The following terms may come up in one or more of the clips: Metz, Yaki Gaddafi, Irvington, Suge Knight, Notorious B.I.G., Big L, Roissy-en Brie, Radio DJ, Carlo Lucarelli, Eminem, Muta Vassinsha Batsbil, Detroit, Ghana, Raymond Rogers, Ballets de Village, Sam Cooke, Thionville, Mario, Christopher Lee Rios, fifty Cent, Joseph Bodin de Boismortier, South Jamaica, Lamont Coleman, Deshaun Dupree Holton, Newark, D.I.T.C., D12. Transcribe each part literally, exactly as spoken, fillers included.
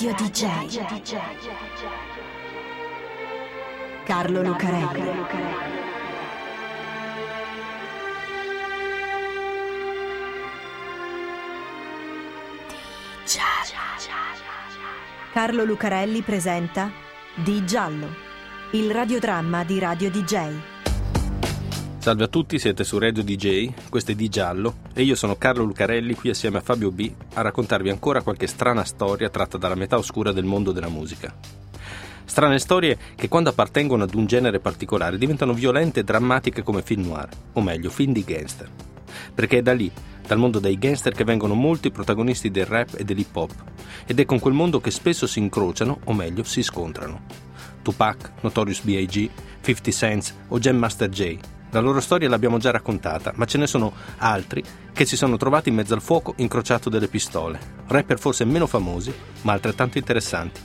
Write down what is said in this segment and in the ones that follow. Radio D J. Carlo Lucarelli. Carlo Lucarelli presenta Di Giallo, il radiodramma di Radio D J. Salve a tutti, siete su Radio D J, questo è Di Giallo e io sono Carlo Lucarelli qui assieme a Fabio B a raccontarvi ancora qualche strana storia tratta dalla metà oscura del mondo della musica. Strane storie che quando appartengono ad un genere particolare diventano violente e drammatiche come film noir, o meglio film di gangster. Perché è da lì, dal mondo dei gangster, che vengono molti protagonisti del rap e dell'hip hop, ed è con quel mondo che spesso si incrociano, o meglio si scontrano. Tupac, Notorious B I G, fifty Cent o Jam Master Jay, la loro storia l'abbiamo già raccontata, ma ce ne sono altri che si sono trovati in mezzo al fuoco incrociato delle pistole, rapper forse meno famosi ma altrettanto interessanti.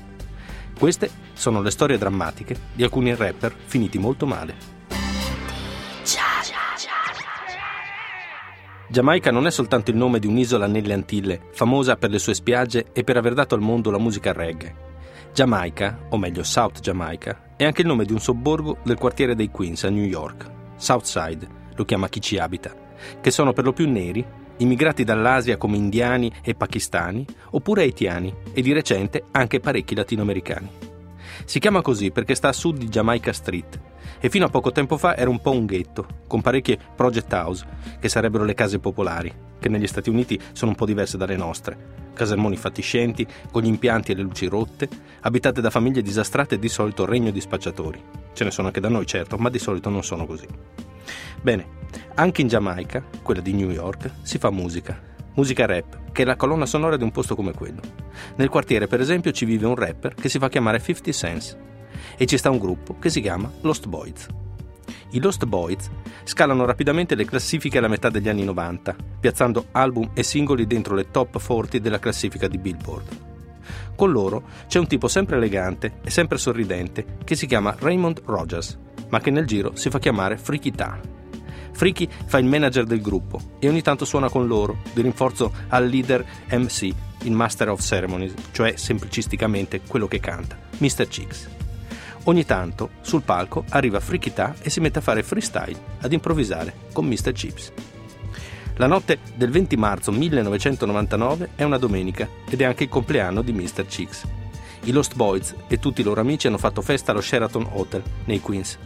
Queste sono le storie drammatiche di alcuni rapper finiti molto male. Giamaica non è soltanto il nome di un'isola nelle Antille, famosa per le sue spiagge e per aver dato al mondo la musica reggae. Giamaica, o meglio South Jamaica, è anche il nome di un sobborgo del quartiere dei Queens a New York, Southside, lo chiama chi ci abita, che sono per lo più neri, immigrati dall'Asia come indiani e pakistani, oppure haitiani e di recente anche parecchi latinoamericani. Si chiama così perché sta a sud di Jamaica Street, e fino a poco tempo fa era un po' un ghetto, con parecchie project house, che sarebbero le case popolari, che negli Stati Uniti sono un po' diverse dalle nostre. Casermoni fatiscenti, con gli impianti e le luci rotte, abitate da famiglie disastrate e di solito regno di spacciatori. Ce ne sono anche da noi, certo, ma di solito non sono così. Bene, anche in Giamaica, quella di New York, si fa musica. Musica rap, che è la colonna sonora di un posto come quello. Nel quartiere, per esempio, ci vive un rapper che si fa chiamare fifty Cent. E ci sta un gruppo che si chiama Lost Boys. I Lost Boys scalano rapidamente le classifiche alla metà degli anni novanta, piazzando album e singoli dentro le top quaranta della classifica di Billboard. Con loro c'è un tipo sempre elegante e sempre sorridente che si chiama Raymond Rogers, ma che nel giro si fa chiamare Freaky Tah. Freaky fa il manager del gruppo e ogni tanto suona con loro, di rinforzo al leader M C, il Master of Ceremonies, cioè semplicisticamente quello che canta, mister Cheeks. Ogni tanto, sul palco, arriva Freaky Tah e si mette a fare freestyle, ad improvvisare, con mister Chips. La notte del venti marzo millenovecentonovantanove è una domenica ed è anche il compleanno di mister Cheeks. I Lost Boys e tutti i loro amici hanno fatto festa allo Sheraton Hotel, nei Queens.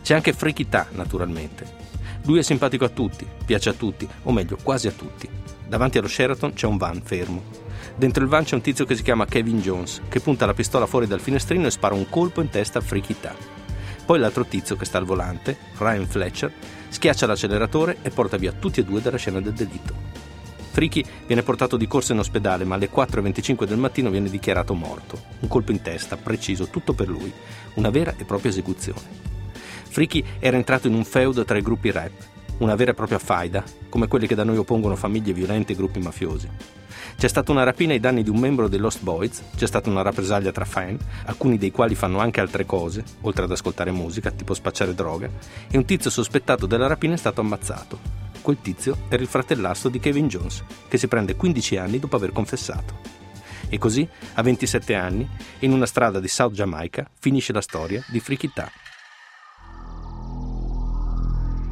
C'è anche Freaky Tah, naturalmente. Lui è simpatico a tutti, piace a tutti, o meglio, quasi a tutti. Davanti allo Sheraton c'è un van fermo. Dentro il van c'è un tizio che si chiama Kevin Jones, che punta la pistola fuori dal finestrino e spara un colpo in testa a Freaky Tah. Poi l'altro tizio che sta al volante, Ryan Fletcher, schiaccia l'acceleratore e porta via tutti e due dalla scena del delitto. Freaky viene portato di corsa in ospedale, ma alle quattro e venticinque del mattino viene dichiarato morto. Un colpo in testa, preciso, tutto per lui. Una vera e propria esecuzione. Freaky era entrato in un feudo tra i gruppi rap, una vera e propria faida, come quelle che da noi oppongono famiglie violente e gruppi mafiosi. C'è stata una rapina ai danni di un membro dei Lost Boys, c'è stata una rappresaglia tra fan, alcuni dei quali fanno anche altre cose, oltre ad ascoltare musica, tipo spacciare droga, e un tizio sospettato della rapina è stato ammazzato. Quel tizio era il fratellastro di Kevin Jones, che si prende quindici anni dopo aver confessato. E così, a ventisette anni, in una strada di South Jamaica, finisce la storia di Freaky Tah.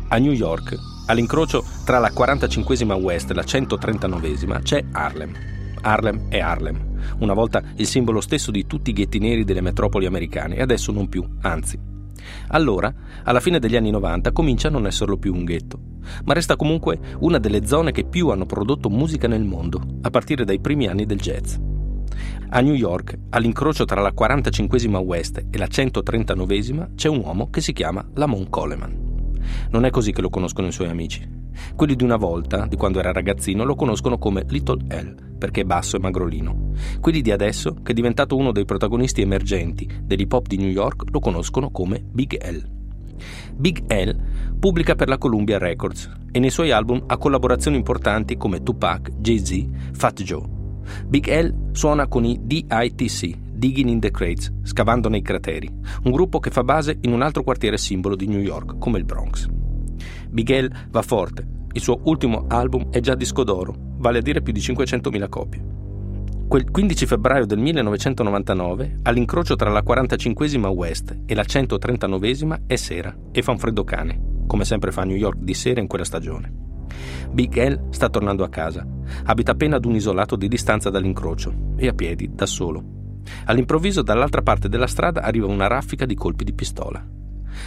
A New York, all'incrocio tra la quarantacinquesima West e la centotrentanovesima, c'è Harlem. Harlem è Harlem, una volta il simbolo stesso di tutti i ghetti neri delle metropoli americane, e adesso non più, anzi. Allora, alla fine degli anni novanta, comincia a non esserlo più un ghetto, ma resta comunque una delle zone che più hanno prodotto musica nel mondo, a partire dai primi anni del jazz. A New York, all'incrocio tra la quarantacinquesima West e la centotrentanovesima, c'è un uomo che si chiama Lamont Coleman. Non è così che lo conoscono i suoi amici. Quelli di una volta, di quando era ragazzino, lo conoscono come Little L, perché è basso e magrolino. Quelli di adesso, che è diventato uno dei protagonisti emergenti dell'hip hop di New York, lo conoscono come Big L. Big L pubblica per la Columbia Records e nei suoi album ha collaborazioni importanti come Tupac, Jay-Z, Fat Joe. Big L suona con i D I T C, Digging in the Crates, scavando nei crateri, un gruppo che fa base in un altro quartiere simbolo di New York, come il Bronx. Big L va forte, il suo ultimo album è già disco d'oro, vale a dire più di cinquecentomila copie. Quel quindici febbraio del millenovecentonovantanove, all'incrocio tra la quarantacinquesima West e la centotrentanovesima, è sera e fa un freddo cane, come sempre fa a New York di sera in quella stagione. Big L sta tornando a casa. Abita appena ad un isolato di distanza dall'incrocio e a piedi, da solo. All'improvviso, dall'altra parte della strada arriva una raffica di colpi di pistola.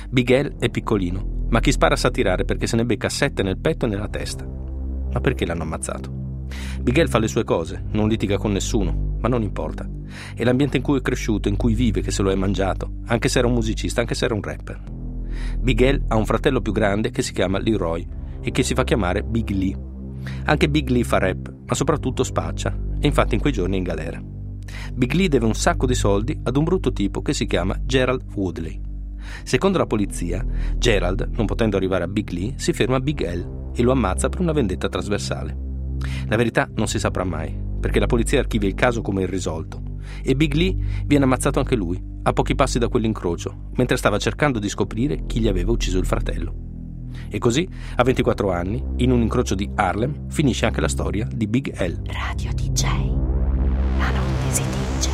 Big L è piccolino, ma chi spara sa tirare perché se ne becca sette nel petto e nella testa. Ma perché l'hanno ammazzato? Big L fa le sue cose, non litiga con nessuno, ma non importa. È l'ambiente in cui è cresciuto, in cui vive, che se lo è mangiato, anche se era un musicista, anche se era un rapper. Big L ha un fratello più grande che si chiama Leroy e che si fa chiamare Big Lee. Anche Big Lee fa rap, ma soprattutto spaccia, e infatti in quei giorni è in galera. Big Lee deve un sacco di soldi ad un brutto tipo che si chiama Gerald Woodley. Secondo la polizia, Gerald, non potendo arrivare a Big Lee, si ferma a Big L e lo ammazza per una vendetta trasversale. La verità non si saprà mai, perché la polizia archivia il caso come irrisolto, e Big Lee viene ammazzato anche lui, a pochi passi da quell'incrocio, mentre stava cercando di scoprire chi gli aveva ucciso il fratello. E così, a ventiquattro anni, in un incrocio di Harlem, finisce anche la storia di Big L. Radio D J, la notte si dice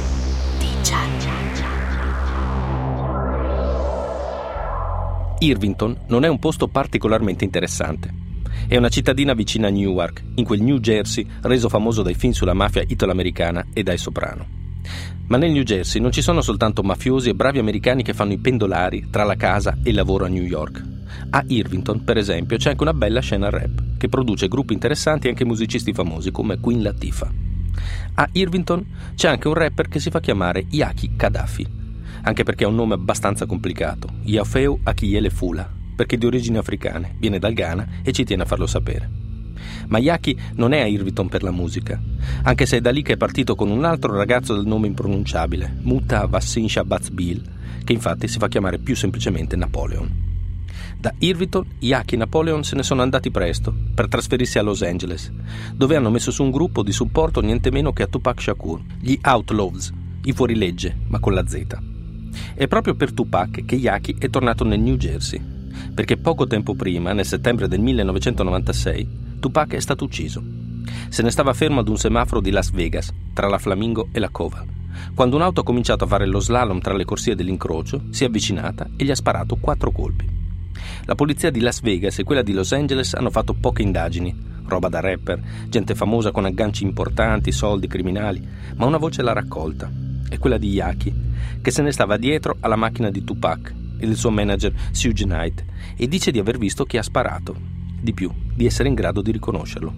D J. Irvington non è un posto particolarmente interessante. È una cittadina vicina a Newark, in quel New Jersey reso famoso dai film sulla mafia italoamericana e dai Soprano. Ma nel New Jersey non ci sono soltanto mafiosi e bravi americani che fanno i pendolari tra la casa e il lavoro a New York. A Irvington, per esempio, c'è anche una bella scena rap, che produce gruppi interessanti e anche musicisti famosi come Queen Latifah. A Irvington c'è anche un rapper che si fa chiamare Yaki Gaddafi, anche perché ha un nome abbastanza complicato, Yafeu Akiyele Fula, perché di origini africane, viene dal Ghana e ci tiene a farlo sapere. Ma Yaki non è a Irvington per la musica, anche se è da lì che è partito con un altro ragazzo dal nome impronunciabile, Muta Vassinsha Batsbil, che infatti si fa chiamare più semplicemente Napoleon. Da Irvington, Yaki e Napoleon se ne sono andati presto per trasferirsi a Los Angeles, dove hanno messo su un gruppo di supporto niente meno che a Tupac Shakur, gli Outlaws, i fuorilegge, ma con la Z. È proprio per Tupac che Yaki è tornato nel New Jersey, perché poco tempo prima, nel settembre del millenovecentonovantasei, Tupac è stato ucciso. Se ne stava fermo ad un semaforo di Las Vegas, tra la Flamingo e la Cova, quando un'auto ha cominciato a fare lo slalom tra le corsie dell'incrocio, si è avvicinata e gli ha sparato quattro colpi. La polizia di Las Vegas e quella di Los Angeles hanno fatto poche indagini, roba da rapper, gente famosa con agganci importanti, soldi, criminali, ma una voce l'ha raccolta, è quella di Yaki, che se ne stava dietro alla macchina di Tupac e del suo manager Suge Knight, e dice di aver visto chi ha sparato, di più, di essere in grado di riconoscerlo.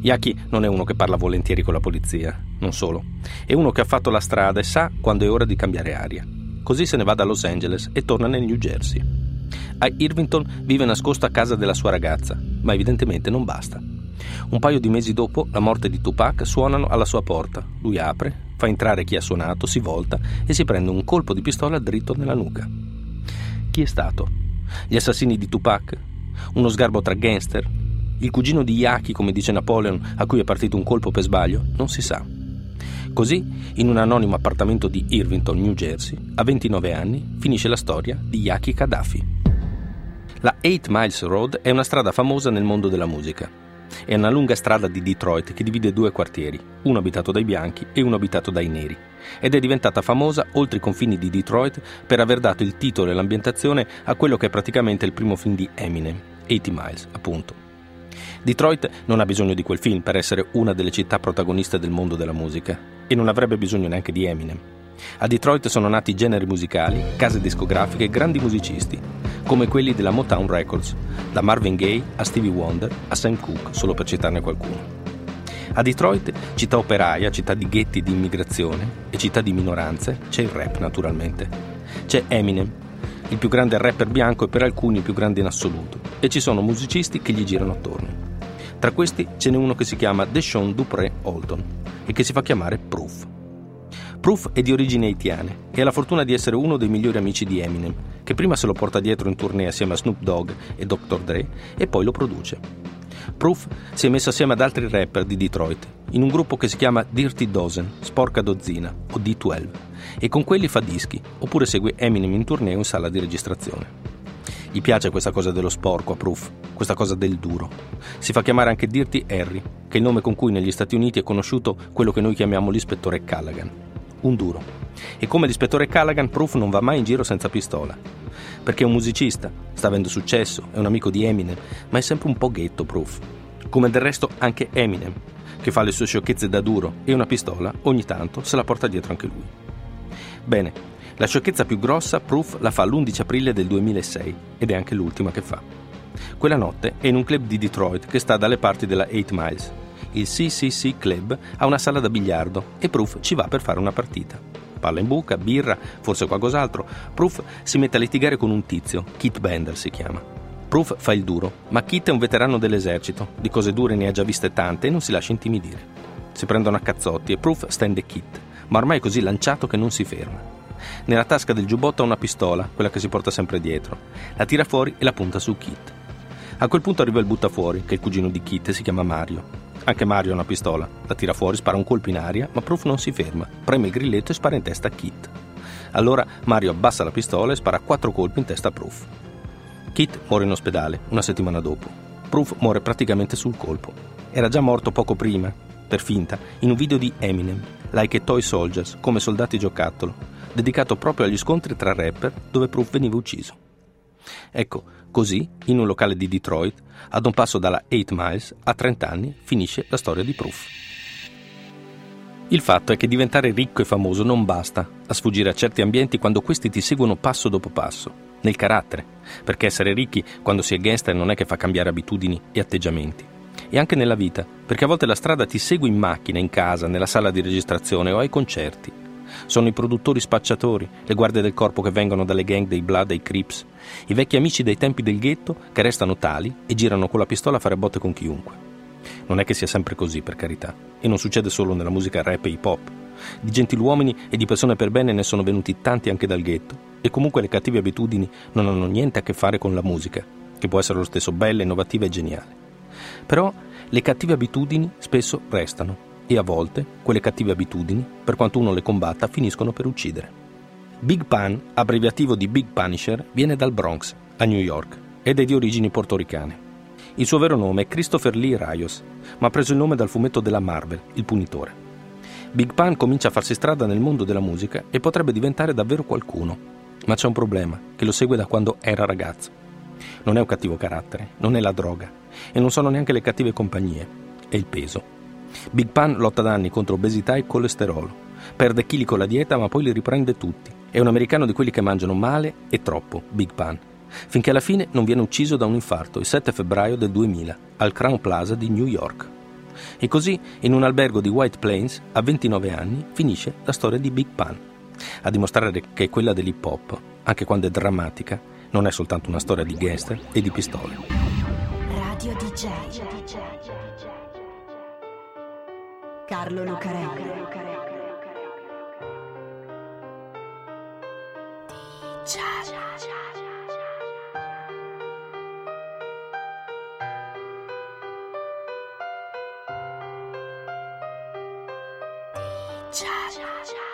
Yaki non è uno che parla volentieri con la polizia, non solo, è uno che ha fatto la strada e sa quando è ora di cambiare aria. Così se ne va da Los Angeles e torna nel New Jersey. A Irvington vive nascosto a casa della sua ragazza, ma evidentemente non basta. Un paio di mesi dopo la morte di Tupac suonano alla sua porta, lui apre, fa entrare chi ha suonato, si volta e si prende un colpo di pistola dritto nella nuca. Chi è stato? Gli assassini di Tupac? Uno sgarbo tra gangster? Il cugino di Yaki, come dice Napoleon, a cui è partito un colpo per sbaglio? Non si sa. Così, in un anonimo appartamento di Irvington, New Jersey, a ventinove anni, finisce la storia di Yaki Gaddafi. La Eight Miles Road è una strada famosa nel mondo della musica. È una lunga strada di Detroit che divide due quartieri, uno abitato dai bianchi e uno abitato dai neri, ed è diventata famosa oltre i confini di Detroit per aver dato il titolo e l'ambientazione a quello che è praticamente il primo film di Eminem, ottanta Miles, appunto. Detroit non ha bisogno di quel film per essere una delle città protagoniste del mondo della musica, e non avrebbe bisogno neanche di Eminem. A Detroit sono nati generi musicali, case discografiche e grandi musicisti, come quelli della Motown Records, da Marvin Gaye a Stevie Wonder a Sam Cooke, solo per citarne qualcuno. A Detroit, città operaia, città di ghetti di immigrazione e città di minoranze, c'è il rap naturalmente. C'è Eminem, il più grande rapper bianco e per alcuni il più grande in assoluto, e ci sono musicisti che gli girano attorno. Tra questi ce n'è uno che si chiama Deshaun Dupree Holton e che si fa chiamare Proof. Proof è di origini haitiane e ha la fortuna di essere uno dei migliori amici di Eminem, che prima se lo porta dietro in tournée assieme a Snoop Dogg e doctor Dre e poi lo produce. Proof si è messo assieme ad altri rapper di Detroit in un gruppo che si chiama Dirty Dozen, sporca dozzina, o D dodici, e con quelli fa dischi, oppure segue Eminem in tournée o in sala di registrazione. Gli piace questa cosa dello sporco a Proof, questa cosa del duro. Si fa chiamare anche Dirty Harry, che è il nome con cui negli Stati Uniti è conosciuto quello che noi chiamiamo l'ispettore Callaghan. Un duro. E come l'ispettore Callaghan, Proof non va mai in giro senza pistola. Perché è un musicista, sta avendo successo, è un amico di Eminem, ma è sempre un po' ghetto Proof. Come del resto anche Eminem, che fa le sue sciocchezze da duro e una pistola ogni tanto se la porta dietro anche lui. Bene, la sciocchezza più grossa Proof la fa l'undici aprile del duemilasei ed è anche l'ultima che fa. Quella notte è in un club di Detroit che sta dalle parti della otto Miles. Il C C C Club ha una sala da biliardo e Proof ci va per fare una partita. Palla in buca, birra, forse qualcos'altro. Proof si mette a litigare con un tizio, Kit Bender si chiama. Proof fa il duro, ma Kit è un veterano dell'esercito, di cose dure ne ha già viste tante e non si lascia intimidire. Si prendono a cazzotti e Proof stende Kit, ma ormai è così lanciato che non si ferma. Nella tasca del giubbotto ha una pistola, quella che si porta sempre dietro. La tira fuori e la punta su Kit. A quel punto arriva il buttafuori, che è il cugino di Kit e si chiama Mario. Anche Mario ha una pistola, la tira fuori, spara un colpo in aria, ma Proof non si ferma, preme il grilletto e spara in testa a Kit. Allora Mario abbassa la pistola e spara quattro colpi in testa a Proof. Kit muore in ospedale una settimana dopo. Proof muore praticamente sul colpo. Era già morto poco prima, per finta, in un video di Eminem, Like a Toy Soldiers, come soldati giocattolo, dedicato proprio agli scontri tra rapper dove Proof veniva ucciso. Ecco, così, in un locale di Detroit, ad un passo dalla otto Miles, a trenta anni, finisce la storia di Proof. Il fatto è che diventare ricco e famoso non basta a sfuggire a certi ambienti quando questi ti seguono passo dopo passo. Nel carattere, perché essere ricchi quando si è gangster non è che fa cambiare abitudini e atteggiamenti. E anche nella vita, perché a volte la strada ti segue in macchina, in casa, nella sala di registrazione o ai concerti. Sono i produttori spacciatori, le guardie del corpo che vengono dalle gang dei Blood e i Crips, i vecchi amici dei tempi del ghetto che restano tali e girano con la pistola a fare botte con chiunque. Non è che sia sempre così, per carità, e non succede solo nella musica rap e hip hop. Di gentiluomini e di persone per bene ne sono venuti tanti anche dal ghetto. E comunque le cattive abitudini non hanno niente a che fare con la musica, che può essere lo stesso bella, innovativa e geniale. Però le cattive abitudini spesso restano e a volte quelle cattive abitudini, per quanto uno le combatta, finiscono per uccidere. Big Pun, abbreviativo di Big Punisher, viene dal Bronx, a New York, ed è di origini portoricane. Il suo vero nome è Christopher Lee Rios, ma ha preso il nome dal fumetto della Marvel, Il Punitore. Big Pun comincia a farsi strada nel mondo della musica e potrebbe diventare davvero qualcuno. Ma c'è un problema che lo segue da quando era ragazzo. Non è un cattivo carattere, non è la droga e non sono neanche le cattive compagnie, è il peso. Big Pun lotta da anni contro obesità e colesterolo, perde chili con la dieta ma poi li riprende tutti. È un americano di quelli che mangiano male e troppo, Big Pun, finché alla fine non viene ucciso da un infarto il sette febbraio del duemila al Crown Plaza di New York. E così, in un albergo di White Plains, a ventinove anni, finisce la storia di Big Pun. A dimostrare che quella dell'hip hop, anche quando è drammatica, non è soltanto una storia di gangster e di pistole. Radio D J Carlo Lucarelli. D J D J